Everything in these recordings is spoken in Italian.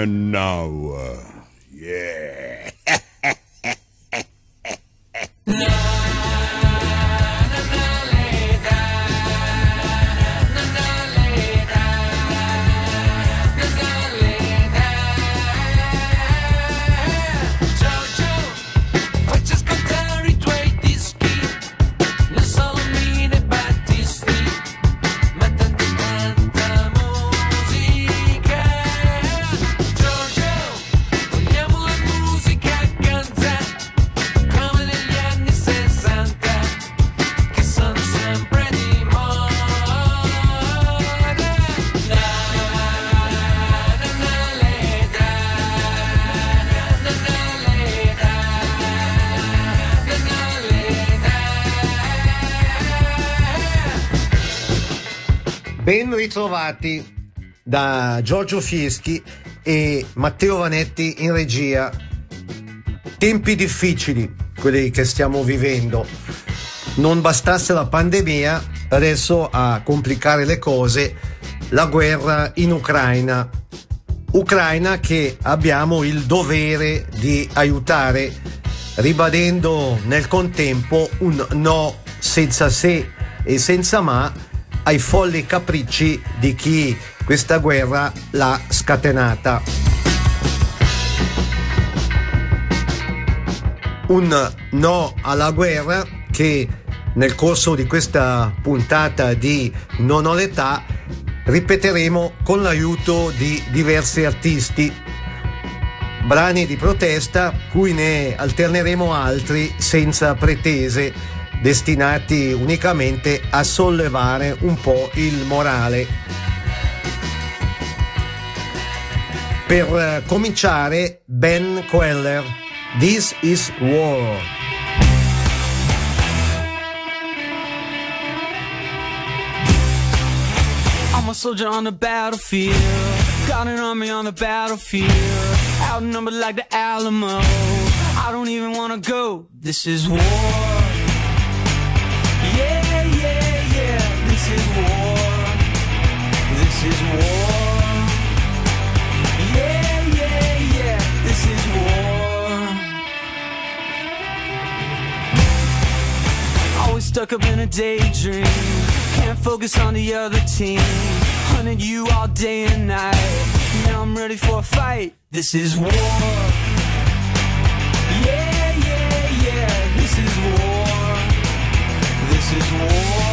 And now, yeah. Ben ritrovati da Giorgio Fieschi e Matteo Vanetti in regia. Tempi difficili quelli che stiamo vivendo. Non bastasse la pandemia, adesso a complicare le cose la guerra in Ucraina. Ucraina che abbiamo il dovere di aiutare, ribadendo nel contempo un no senza se e senza ma ai folli capricci di chi questa guerra l'ha scatenata. Un no alla guerra che nel corso di questa puntata di Non ho l'età ripeteremo con l'aiuto di diversi artisti, brani di protesta cui ne alterneremo altri senza pretese, destinati unicamente a sollevare un po' il morale. Per cominciare, Ben Koeller, This is War. I'm a soldier on the battlefield, got an army on the battlefield, outnumbered like the Alamo, I don't even wanna go, this is war. This is war, this is war, yeah, yeah, yeah, this is war. Always stuck up in a daydream, can't focus on the other team, hunted you all day and night, now I'm ready for a fight, this is war, yeah, yeah, yeah, this is war, this is war.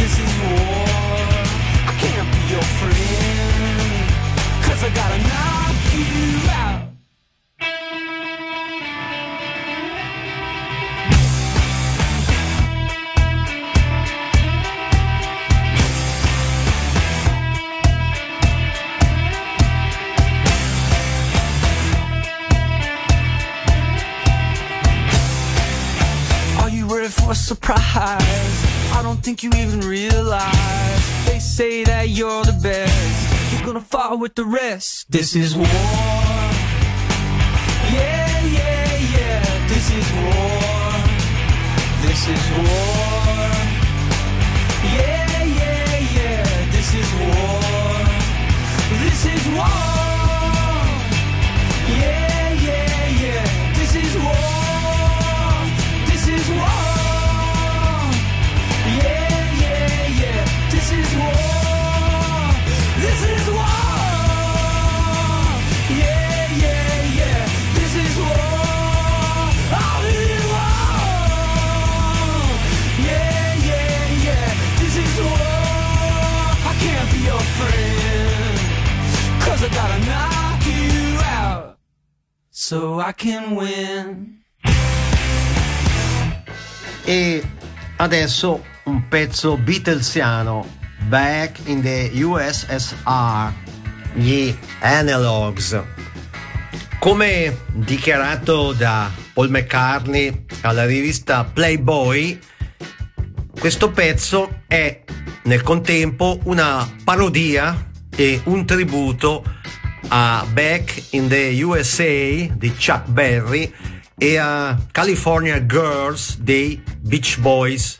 This is war, I can't be your friend, 'cause I gotta knock you out. Are you ready for a surprise? I don't think you even realize. They say that you're the best, you're gonna fall with the rest. This is war, yeah, yeah, yeah. This is war, this is war, yeah, yeah, yeah. This is war, this is war, yeah, yeah, yeah. This is war, this is war. This is war, this is war, yeah, yeah, yeah, this is war, oh, this is war, yeah, yeah, yeah, this is war, I can't be your friend, 'cause I gotta knock you out, so I can win. E adesso un pezzo beatlesiano, Back in the USSR, gli Analogues. Come dichiarato da Paul McCartney alla rivista Playboy, questo pezzo è nel contempo una parodia e un tributo a Back in the USA di Chuck Berry e a California Girls dei Beach Boys.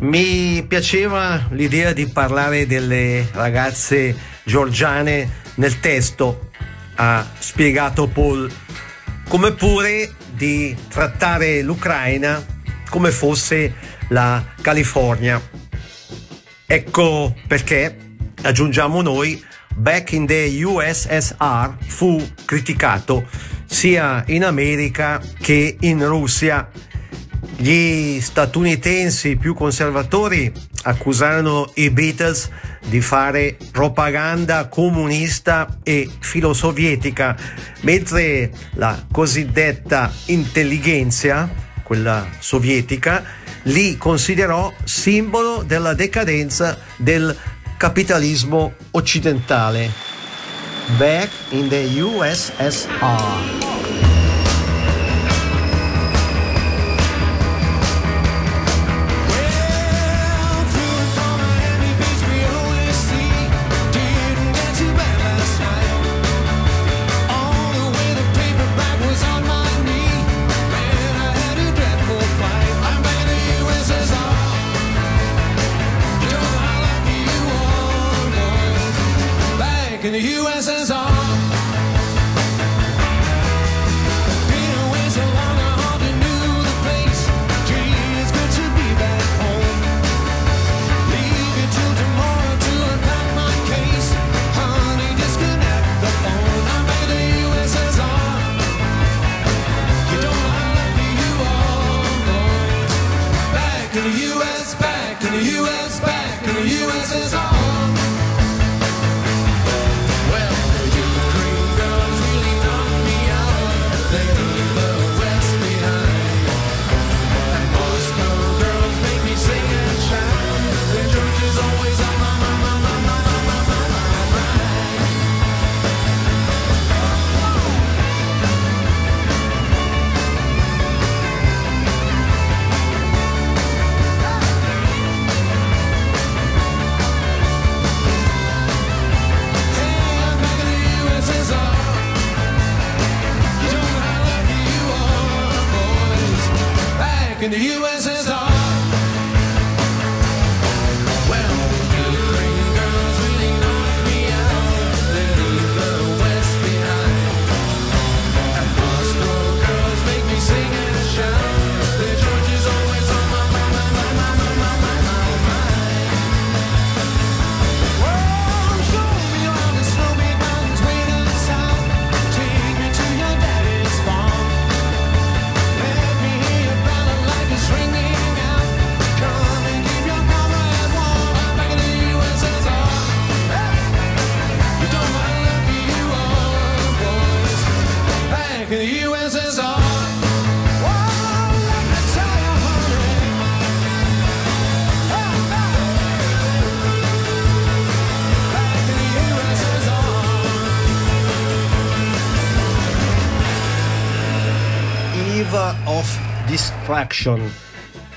Mi piaceva l'idea di parlare delle ragazze georgiane nel testo, ha spiegato Paul, come pure di trattare l'Ucraina come fosse la California. Ecco perché, aggiungiamo noi, Back in the USSR fu criticato sia in America che in Russia. Gli statunitensi più conservatori accusarono i Beatles di fare propaganda comunista e filosovietica, mentre la cosiddetta intellighenzia, quella sovietica, li considerò simbolo della decadenza del capitalismo occidentale. Back in the USSR.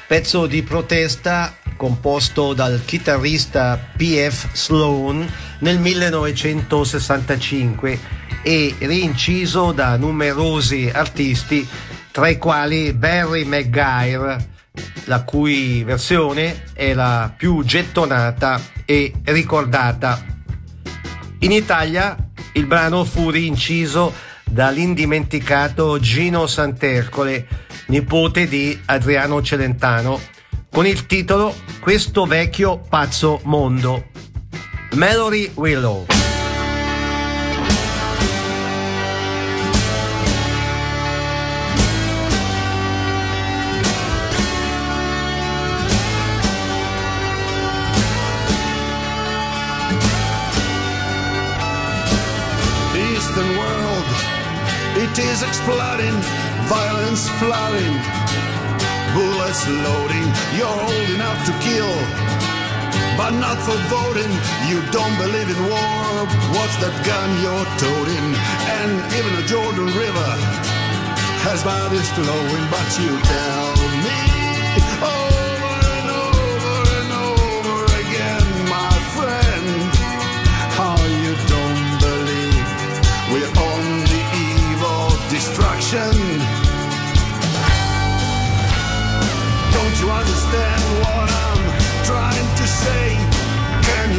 Pezzo di protesta composto dal chitarrista P.F. Sloan nel 1965 e rinciso da numerosi artisti, tra i quali Barry McGuire, la cui versione è la più gettonata e ricordata. In Italia il brano fu rinciso dall'indimenticato Gino Sant'Ercole, nipote di Adriano Celentano, con il titolo Questo vecchio pazzo mondo. Melody Willow. The Eastern world, it is exploding. Violence flooding, bullets loading, you're old enough to kill, but not for voting, you don't believe in war, what's that gun you're toting, and even the Jordan River has bodies flowing, but you tell me over and over and over again, my friend, how you don't believe we're on the eve of destruction. Understand what I'm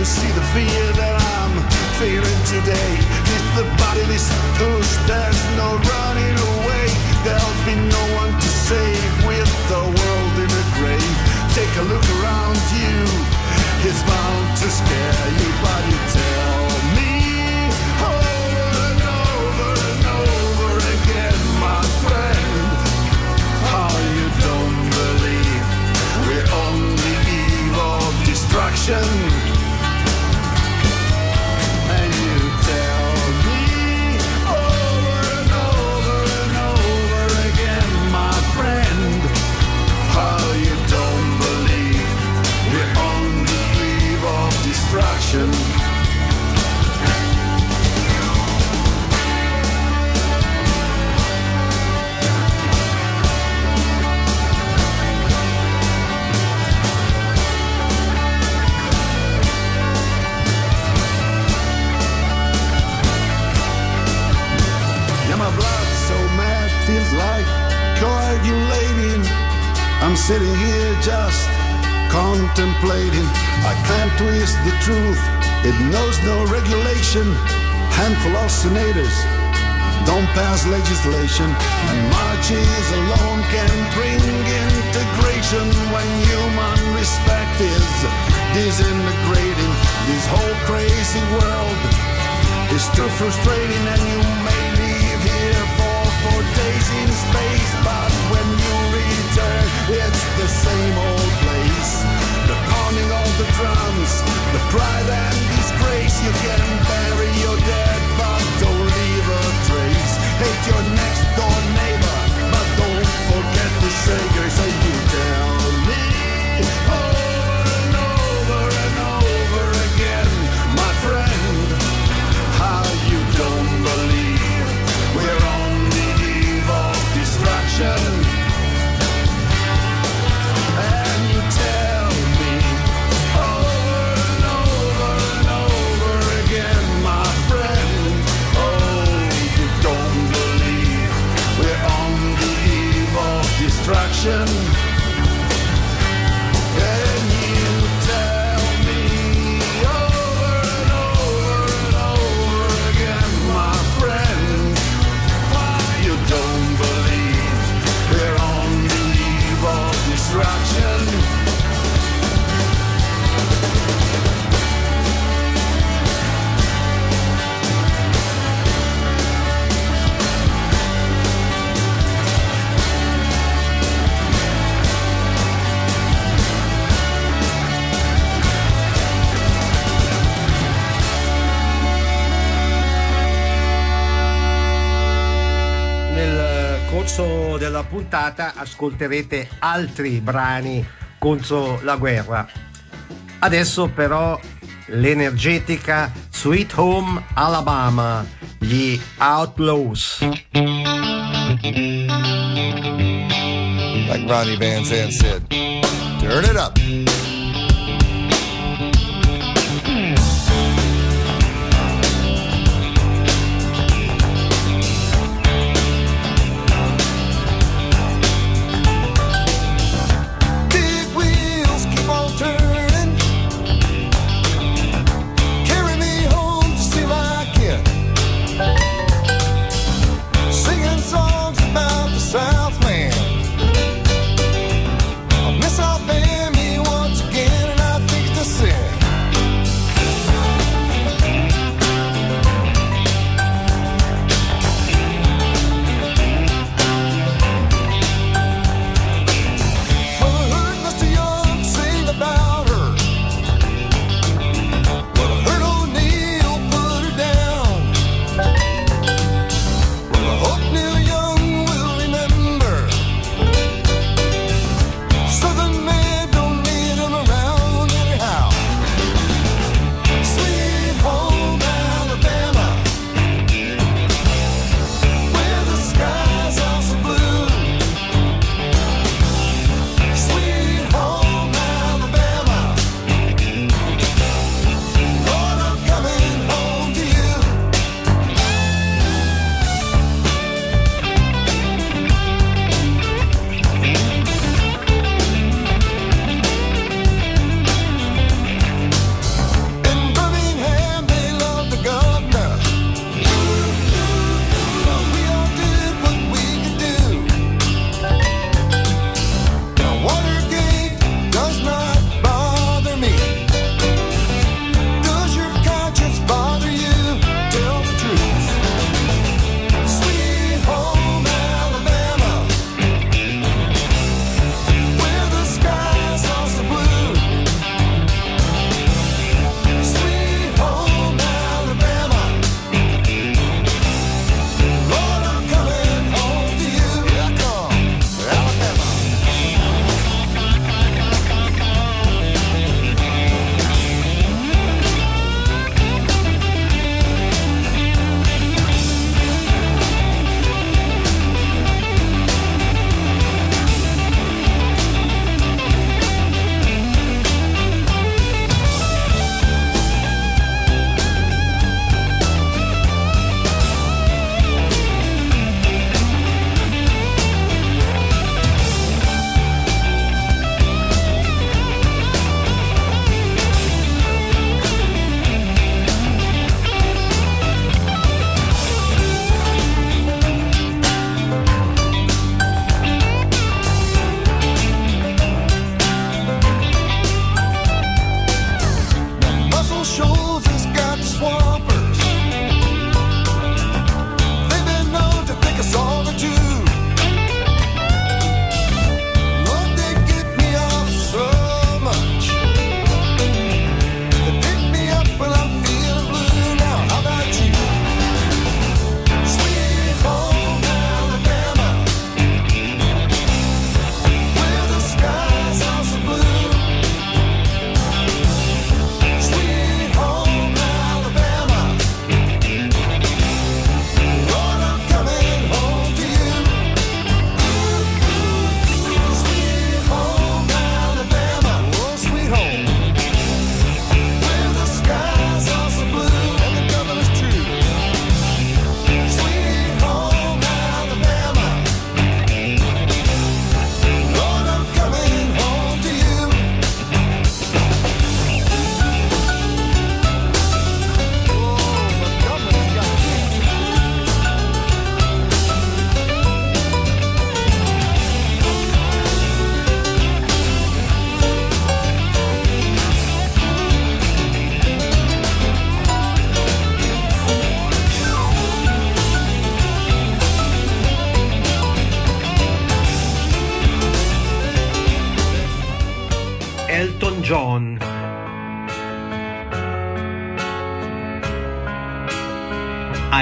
You see the fear that I'm feeling today. It's the bodiless push, there's no running away. There'll be no one to save with the world in a grave. Take a look around you, it's bound to scare you, but you tell me over and over and over again, my friend, how you don't believe we're on the eve of destruction. I'm sitting here just contemplating. I can't twist the truth, it knows no regulation. Handful of senators don't pass legislation, and marches alone can bring integration when human respect is disintegrating. This whole crazy world is too frustrating, and you may leave here for days in space, but when you return, it's the same old place. The pounding of the drums, the pride and disgrace. You can bury your dead, but don't leave a trace. Hate your next door neighbor, but don't forget to say your say. You tell me over and over and over again, my friend, how you don't believe we're on the eve of destruction. Destruction. Della puntata ascolterete altri brani contro la guerra. Adesso però l'energetica Sweet Home Alabama, gli Outlaws. Like Ronnie Van Zant said, turn it up. Southland, I miss Alabama once.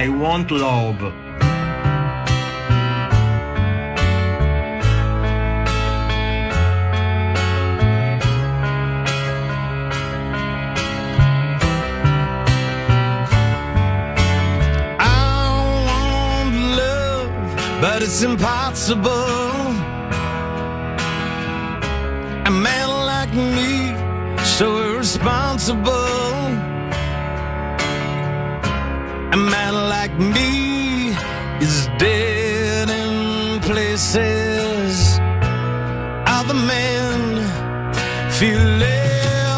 I Want Love. But it's impossible. A man like me, so irresponsible. A man like me is dead in places. Other men feel liberated,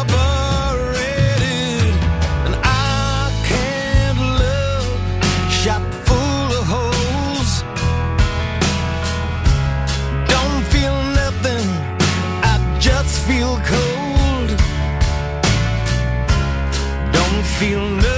and I can't love shop full of holes. Don't feel nothing, I just feel cold. Don't feel nothing.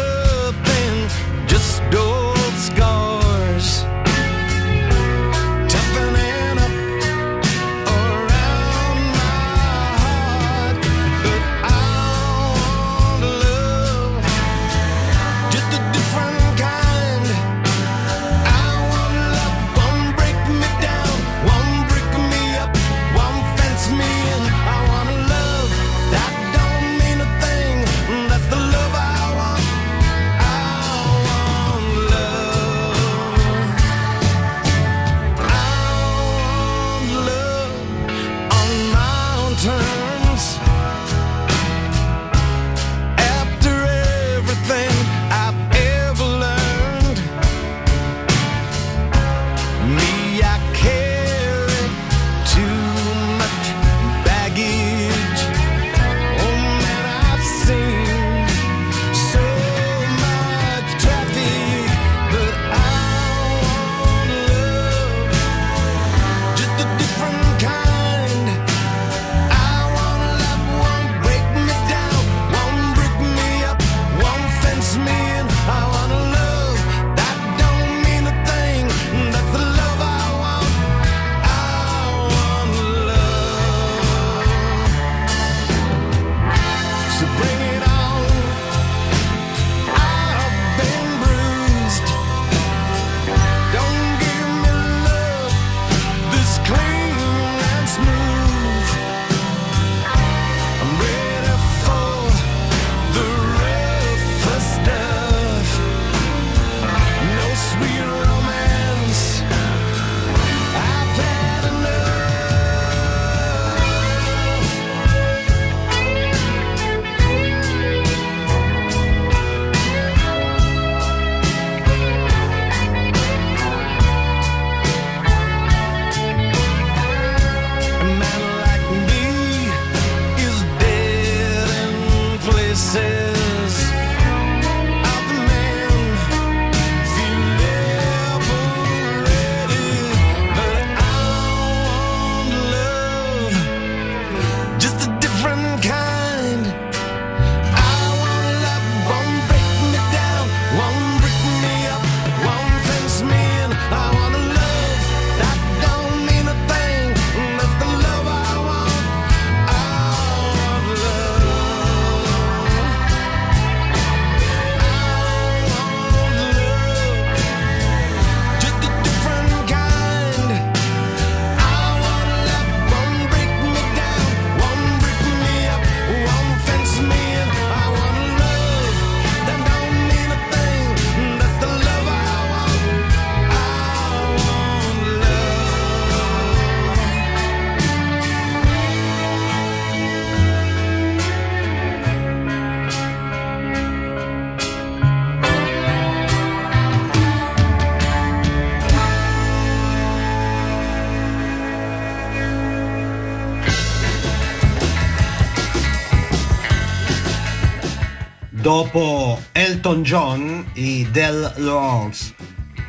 Dopo Elton John, i Del Lawrence,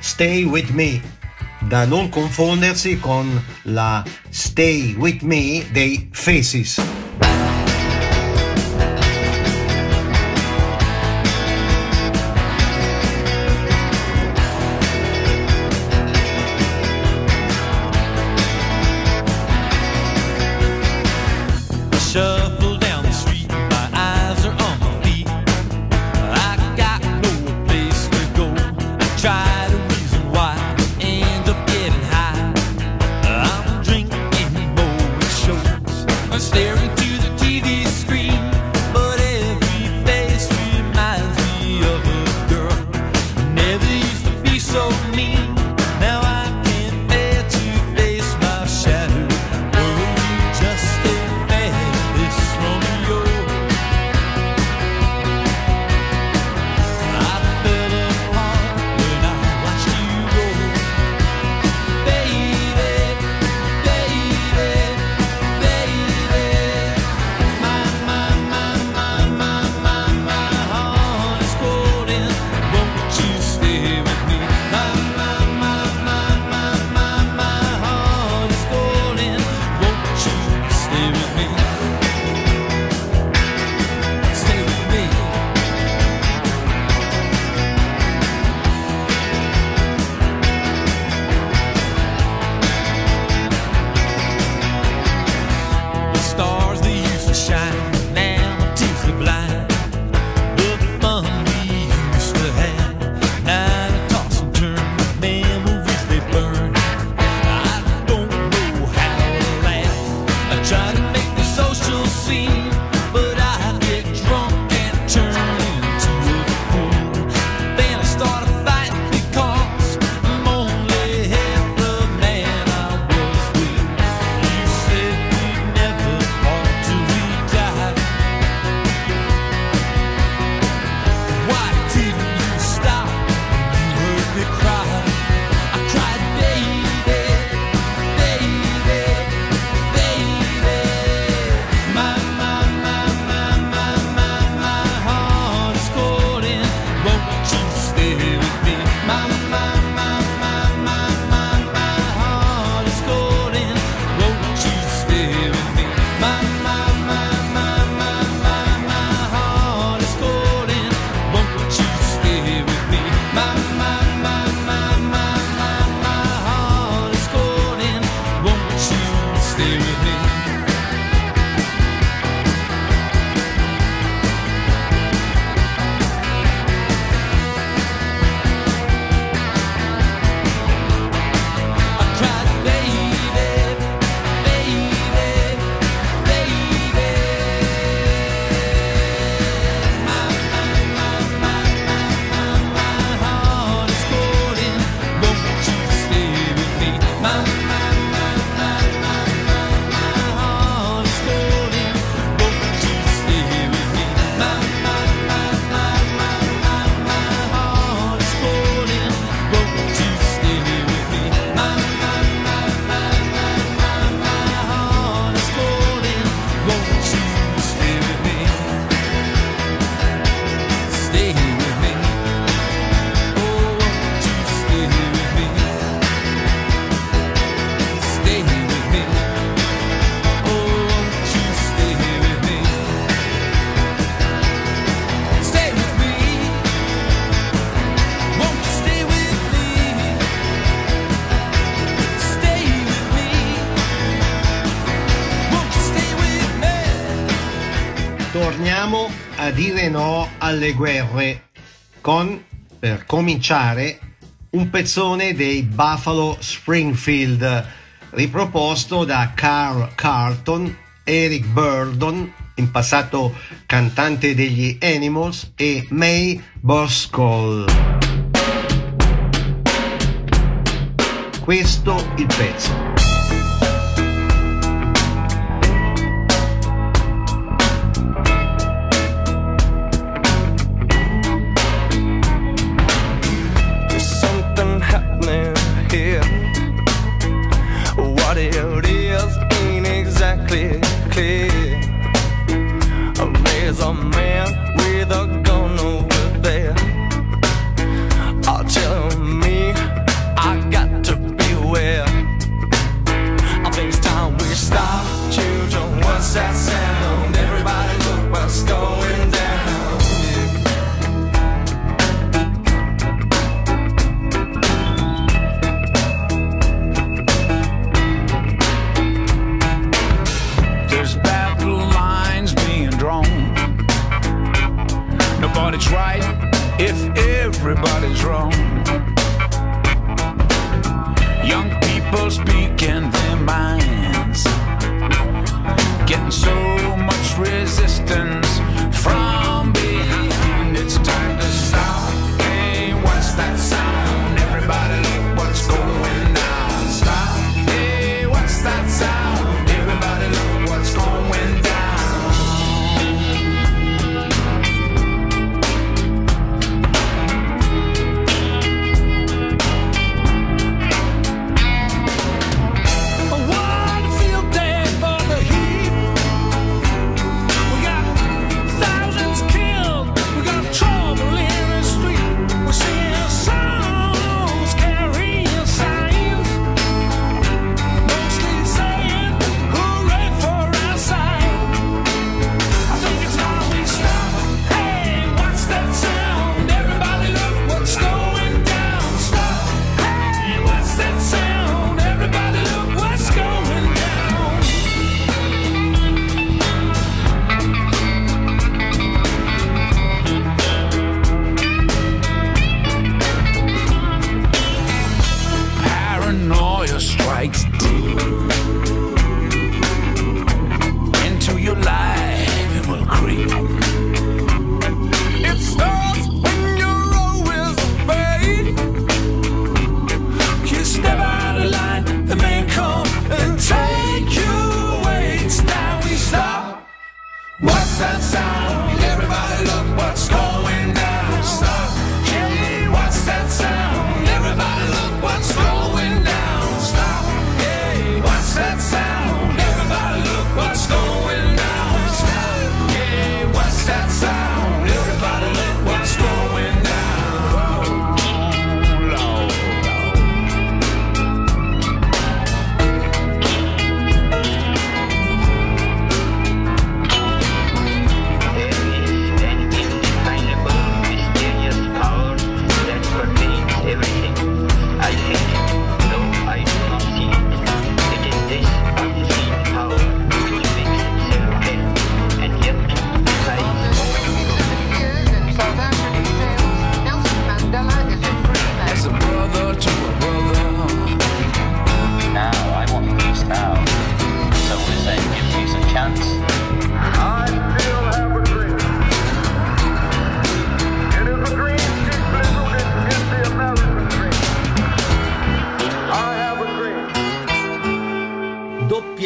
Stay With Me, da non confondersi con la Stay With Me dei Faces. Try Torniamo a dire no alle guerre con, per cominciare, un pezzone dei Buffalo Springfield riproposto da Carl Carlton, Eric Burdon, in passato cantante degli Animals, e May Boswell. Questo il pezzo. I'll tell me I got to beware.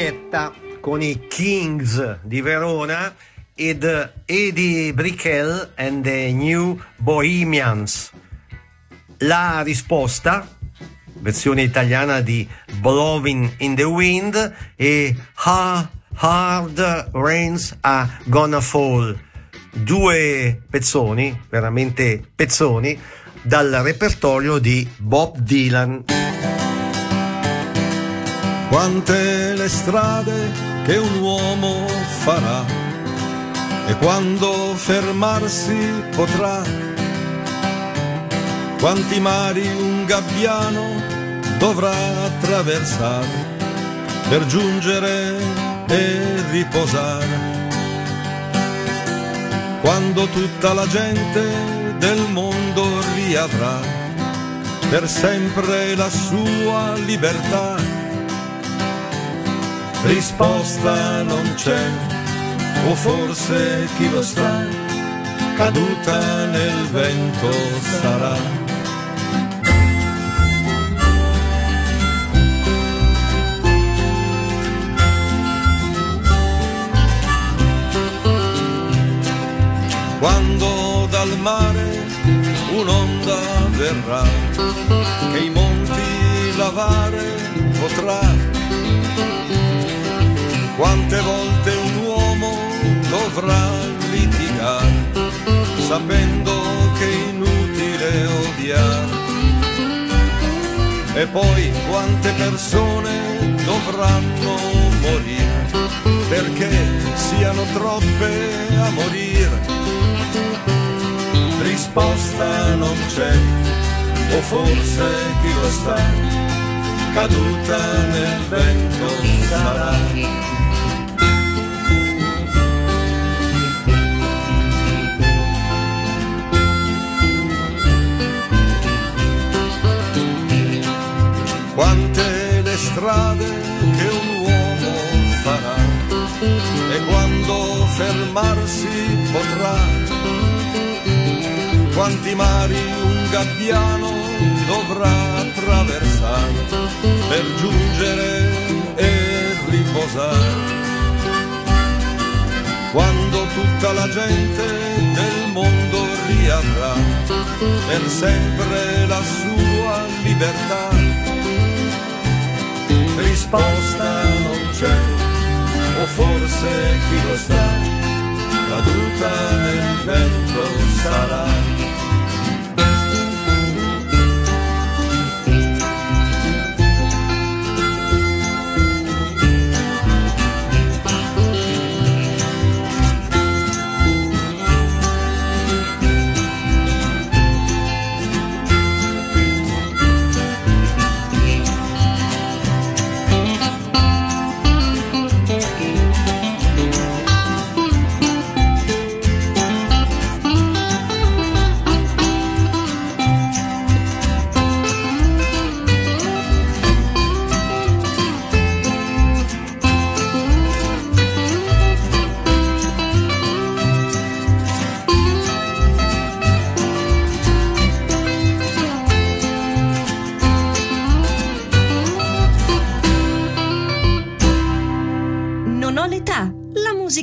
doppietta con i Kings di Verona ed Eddie Brickell and the New Bohemians. La risposta, versione italiana di Blowing in the Wind, e Hard Rains Are Gonna Fall, due pezzoni, veramente pezzoni, dal repertorio di Bob Dylan. Quante le strade che un uomo farà e quando fermarsi potrà, quanti mari un gabbiano dovrà attraversare per giungere e riposare, quando tutta la gente del mondo riavrà per sempre la sua libertà. Risposta non c'è, o forse chi lo sa, caduta nel vento sarà. Quando dal mare un'onda verrà che i monti lavare potrà, quante volte un uomo dovrà litigare sapendo che è inutile odiare, e poi quante persone dovranno morire perché siano troppe a morire. Risposta non c'è, o forse chi lo sa, caduta nel vento sarà. Quante le strade che un uomo farà e quando fermarsi potrà, quanti mari un gabbiano dovrà attraversare per giungere e riposare, quando tutta la gente del mondo riavrà per sempre la sua libertà. Risposta non c'è, o forse chi lo sa, caduta nel vento sarà.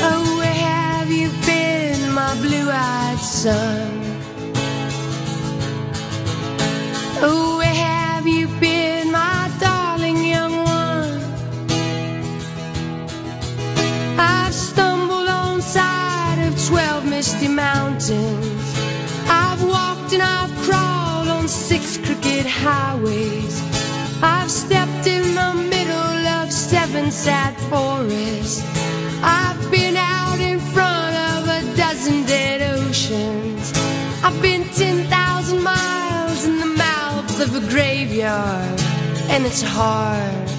Oh, where have you been, my blue-eyed son? Oh, where have you been, my darling young one? I've stumbled on side of 12 misty mountains, I've walked and I've crawled on 6 crooked highways, I've stepped in the middle of 7 sad forests, I've been out in front of a dozen dead oceans, I've been 10,000 miles in the mouth of a graveyard, and it's hard,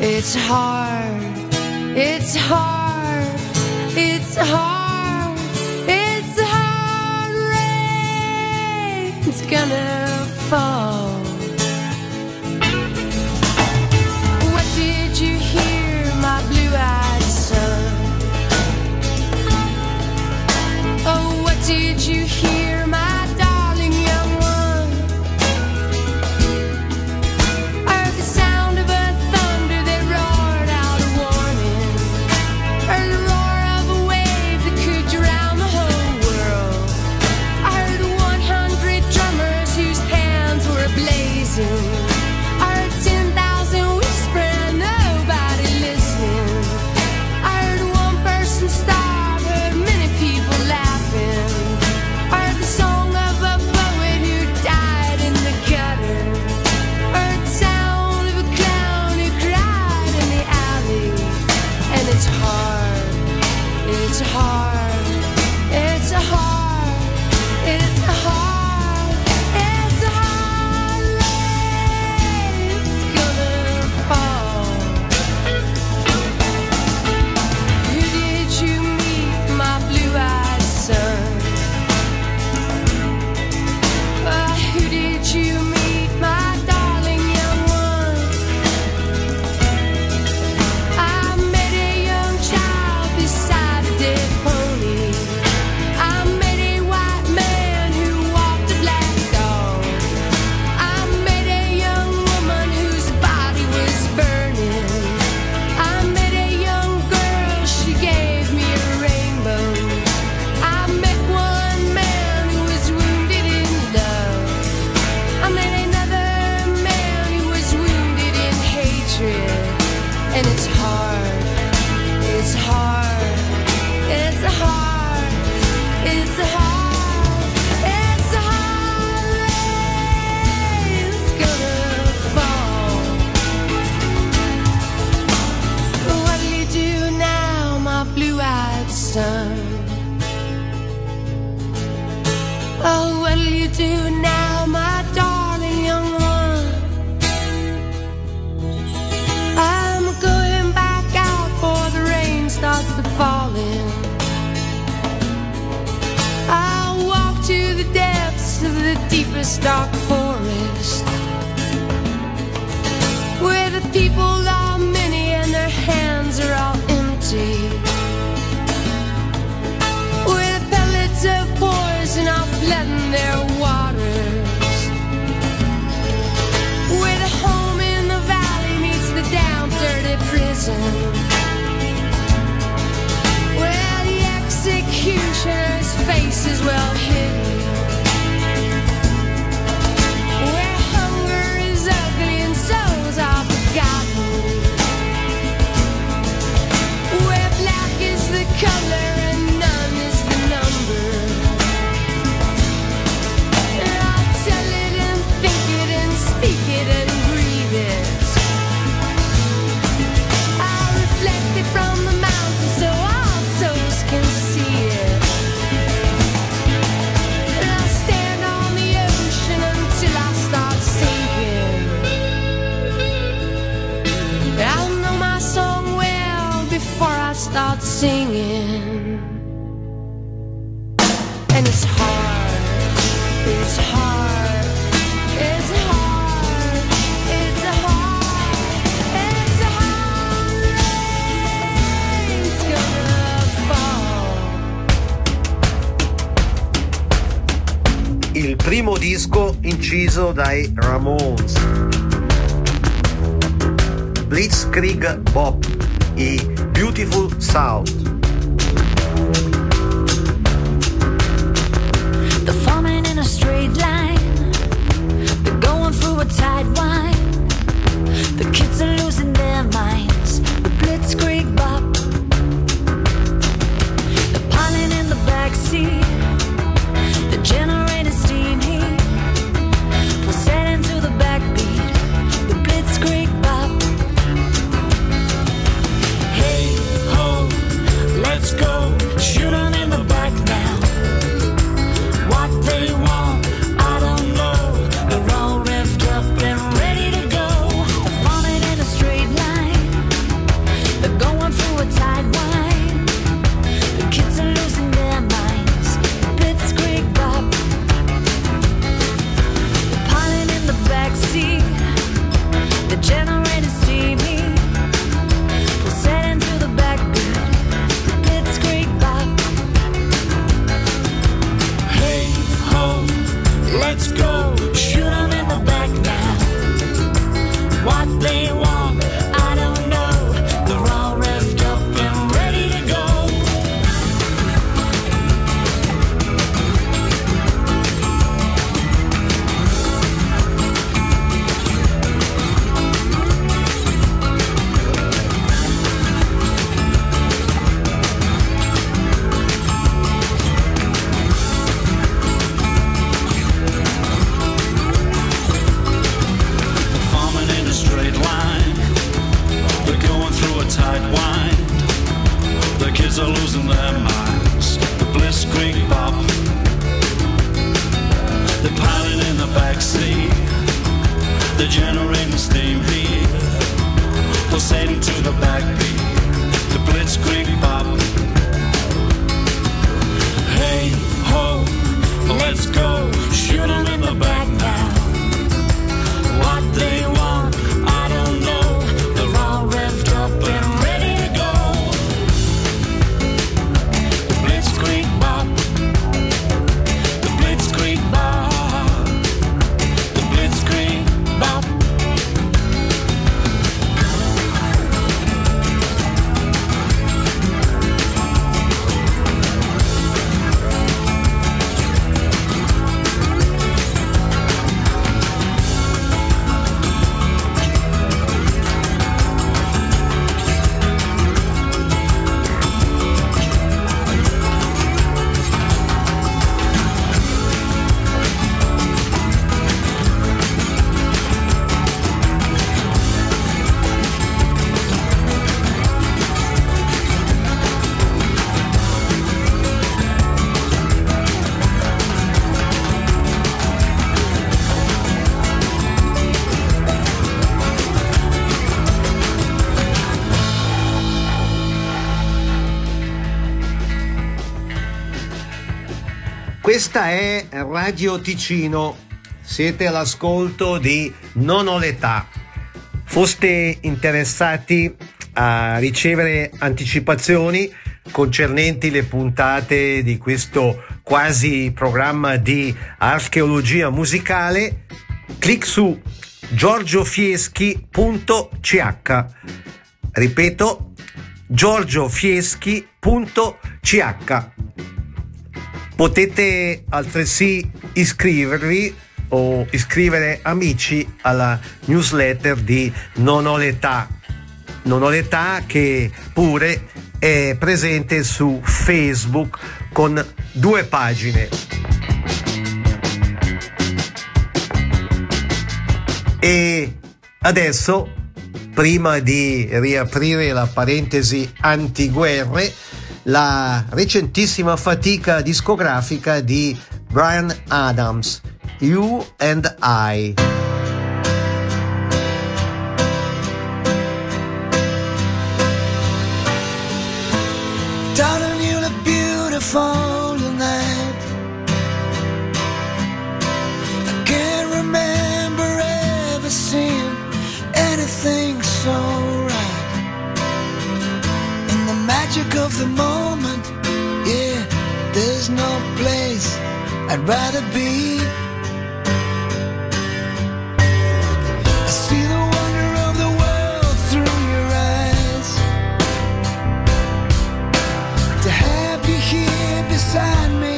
it's hard, it's hard, it's hard. It's gonna fall. What did you hear, my blue-eyed son? and it's hard. Oh, what'll you do now, my darling young one? I'm going back out before the rain starts to fall in. I'll walk to the depths of the deepest dark forest, where the people are many and their hands are all empty. Flooding their waters, where the home in the valley meets the down dirty prison, where the executioner's face is well hidden, where hunger is ugly and souls are forgotten, where black is the color and none is the number. Start singing, and it's hard, rain's gonna fall. Il primo disco inciso dai Ramones, Blitzkrieg Bop, i Beautiful South. They're forming in a straight line. They're going through a tight wine. The kids are losing their minds. The blitzkrieg bop. They're piling in the backseat. The generator steam heat. We're setting to the backbeat. The blitzkrieg bop. Let's go, shoot 'em in the back now. What they want, I don't know. They're all revved up and ready to go. They're falling in a straight line. They're going through a tight wine. The kids are losing their minds. Blitzkrieg bop. They're piling in the backseat. The generator's steaming. We're setting to the backbeat. Let's go, shoot 'em in the back now. What they want, I don't know. They're all revved up and ready to go. Are losing their minds. The blitzkrieg bop. They're piling in the backseat. They're generating steam heat. Pulsating to the backbeat. The blitzkrieg bop. Hey ho, let's go. Shoot 'em in the back now. What they want, I don't know. They're all revved up and Questa è Radio Ticino, siete all'ascolto di Non ho l'età. Foste interessati a ricevere anticipazioni concernenti le puntate di questo quasi programma di archeologia musicale? Clic su giorgiofieschi.ch. Ripeto, giorgiofieschi.ch. Potete altresì iscrivervi o iscrivere amici alla newsletter di Non ho l'età. Non ho l'età che pure è presente su Facebook con 2 pagine. E adesso, prima di riaprire la parentesi antiguerre, la recentissima fatica discografica di Brian Adams, You and I. Darling, you look beautiful tonight. I can't remember ever seeing anything so right. In the magic of the moment, there's no place I'd rather be. I see the wonder of the world through your eyes. To have you here beside me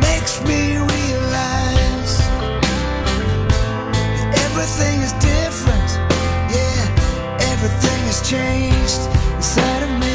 makes me realize everything is different. Yeah, everything has changed inside of me.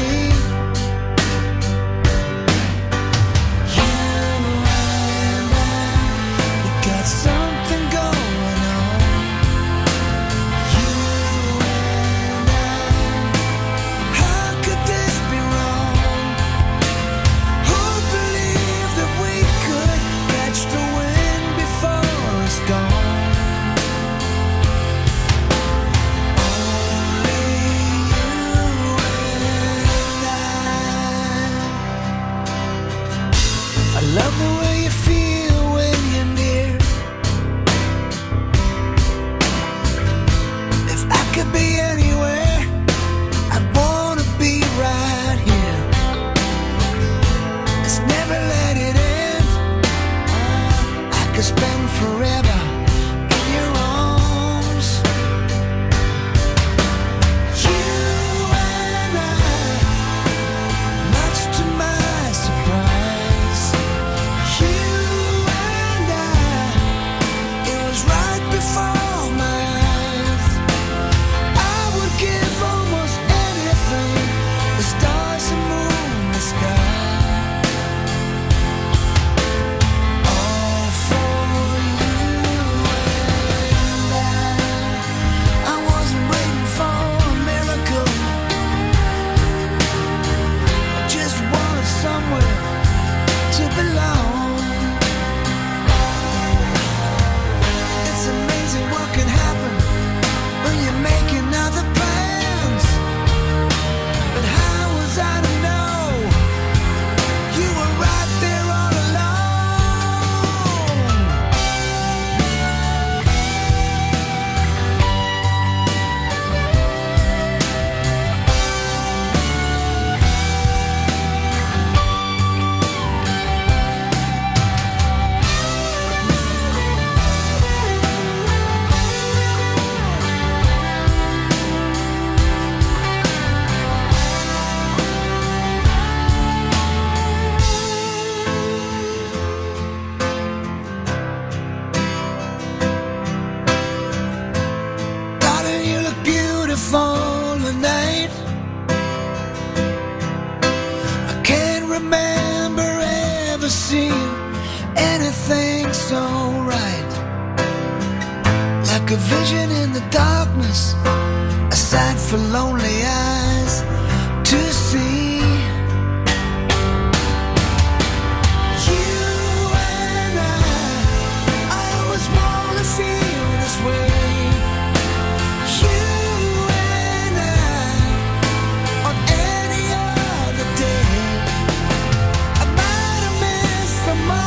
From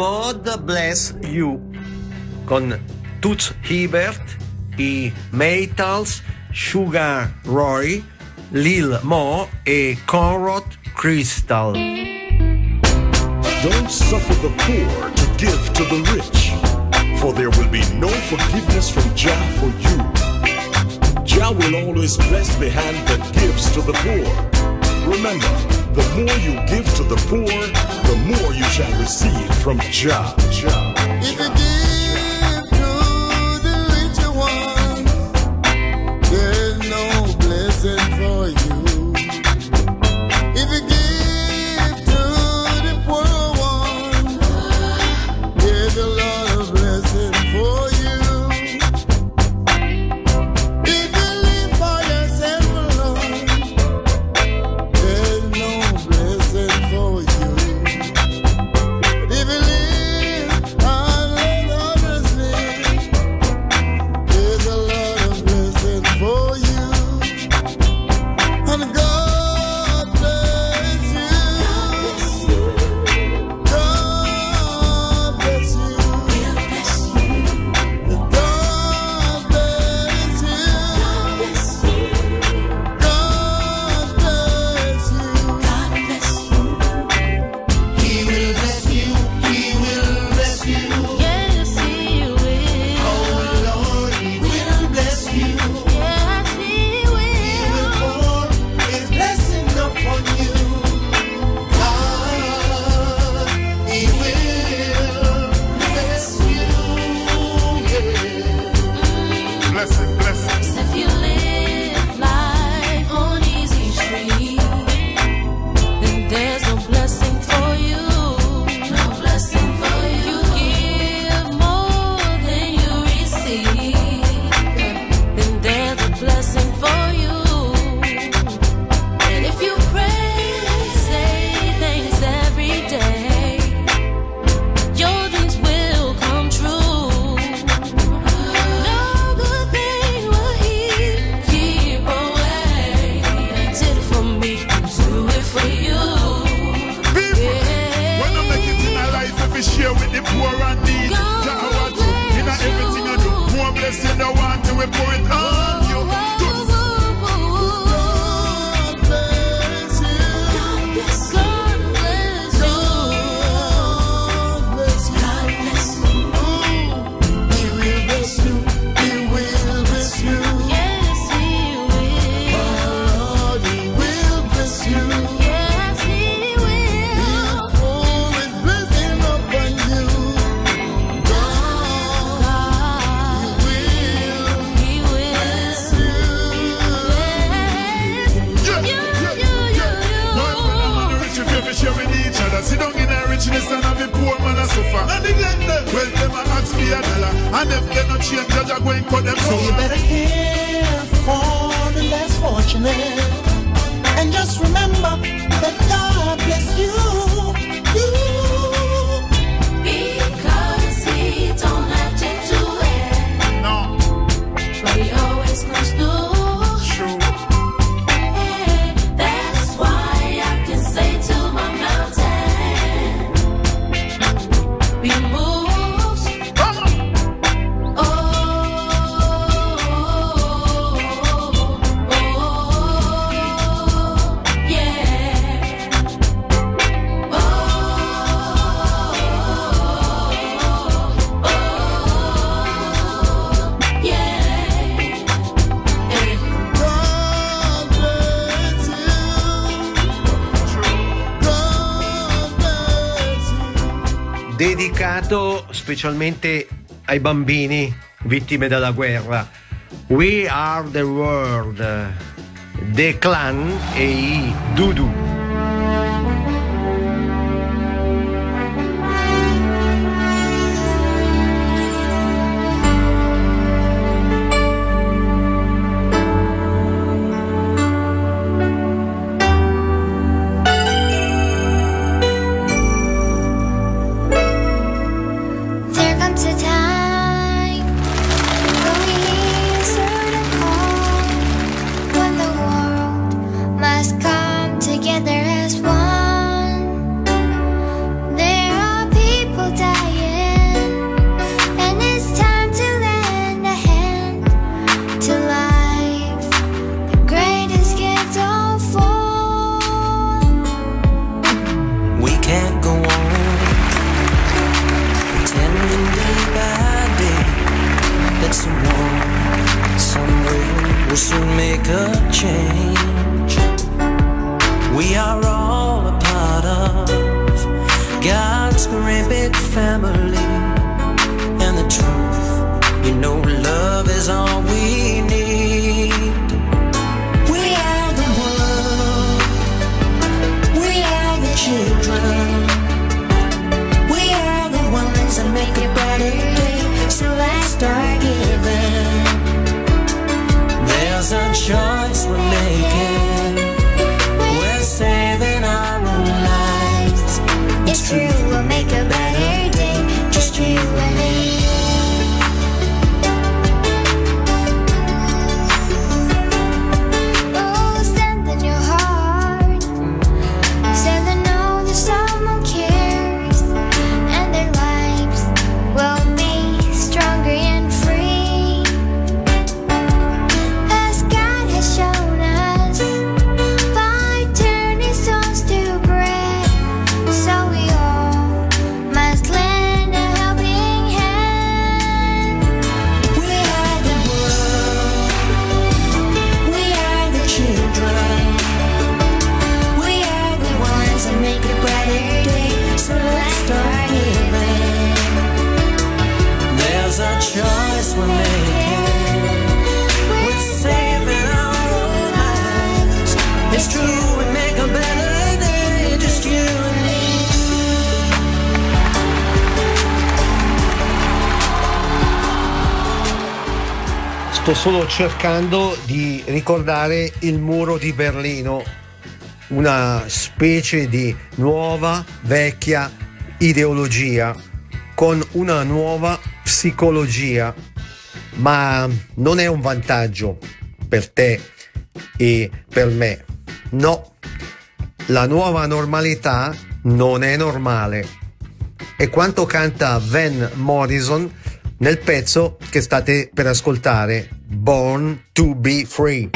God Bless You, con Toots Hibbert, i Maytals, Sugar Roy, Lil Mo e Conrad Crystal. Don't suffer the poor to give to the rich, for there will be no forgiveness from Jah for you. Jah will always bless the hand that gives to the poor. Remember, the more you give to the poor, the more you shall receive from Jah. If you give to the rich one, there's no blessing for you. If you give to the poor one, there's a lot of blessing for you. If you live for yourself alone, there's no blessing for you. If you live and let others live, there's a lot of blessing for you. And God bless you. God bless you. God bless you. God bless you. He will bless you. He will bless you. Yes, He will. Oh Lord, He will bless you. Yes, He He will will. pour His blessing upon you. God, He will bless you. Yeah. Blessing, blessing. If you live life on easy street, then there's no blessing for you. No blessing for you. You give more than you receive, then there's a blessing for you. And if you pray, say things every day, your dreams will come true. No good thing will He keep away. He did it for me, do it for you. When I make it in a life, if we share with the poor and needy, Jah want you. In a everything you do, more blessing I want to pour it on you. God bless you. God bless you. God bless you. God bless you. He will bless you. He will bless you. Yes, He will. Oh Lord, He will bless you. Yes, He will. Oh, His blessing upon you. God will He bless you. Yeah, yeah, yeah. Lord, when I'm on the rich, if we share with each other, sit down in a richness and have a poor man a suffer. And the end, well, them a ask for a dollar, and if they not change, Jah go and cut them So you better care for the less fortunate, and just remember that God bless you. Because He don't have to do it, No, but He always comes through. true. That's why I can say to my mountain, be moved. Oh, yeah. Oh, yeah. God bless you. God bless you. Dedicato specialmente ai bambini vittime della guerra. We Are the World, The Clan e i Dudu. There comes a time when we answer the call, when the world must come together make a change. We are all a part of God's great big family. And the truth, you know, love is all we need. Children, we are the ones that make a brighter day. So let's start giving. There's a choice we're making. We're saving our own lives. It's true, we'll make a brighter day. Just you and me. Sto solo cercando di ricordare il muro di Berlino, una specie di nuova vecchia ideologia con una nuova psicologia, ma non è un vantaggio per te e per me. No, la nuova normalità non è normale. E quanto canta Van Morrison nel pezzo che state per ascoltare, Born to be Free.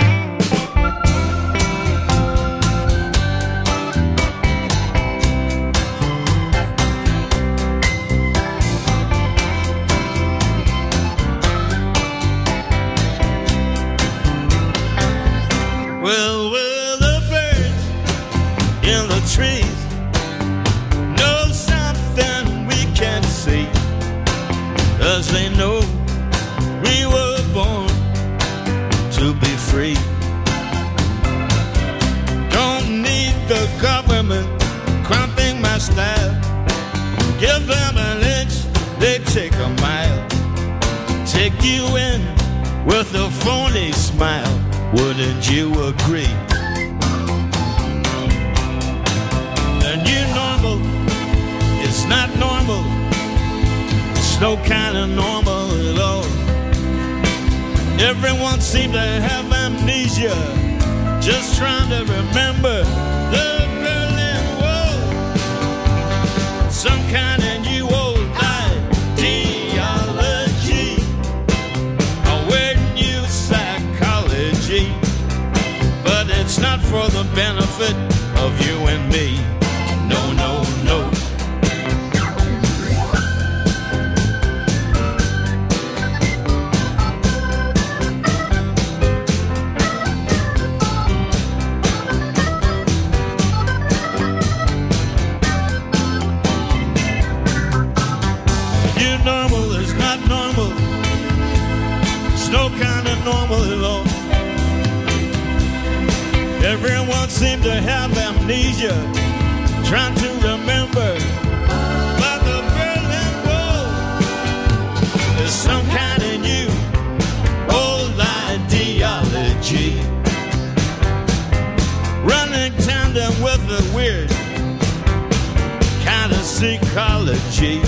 Psychology,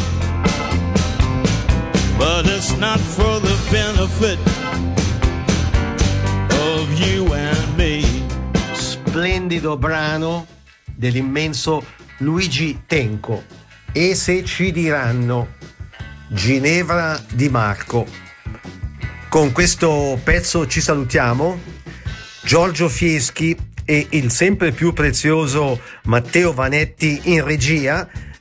but it's not for the benefit of you and me. Splendido brano dell'immenso Luigi Tenco. E se ci diranno, Ginevra Di Marco. Con questo pezzo ci salutiamo. Giorgio Fieschi e il sempre più prezioso Matteo Vanetti in regia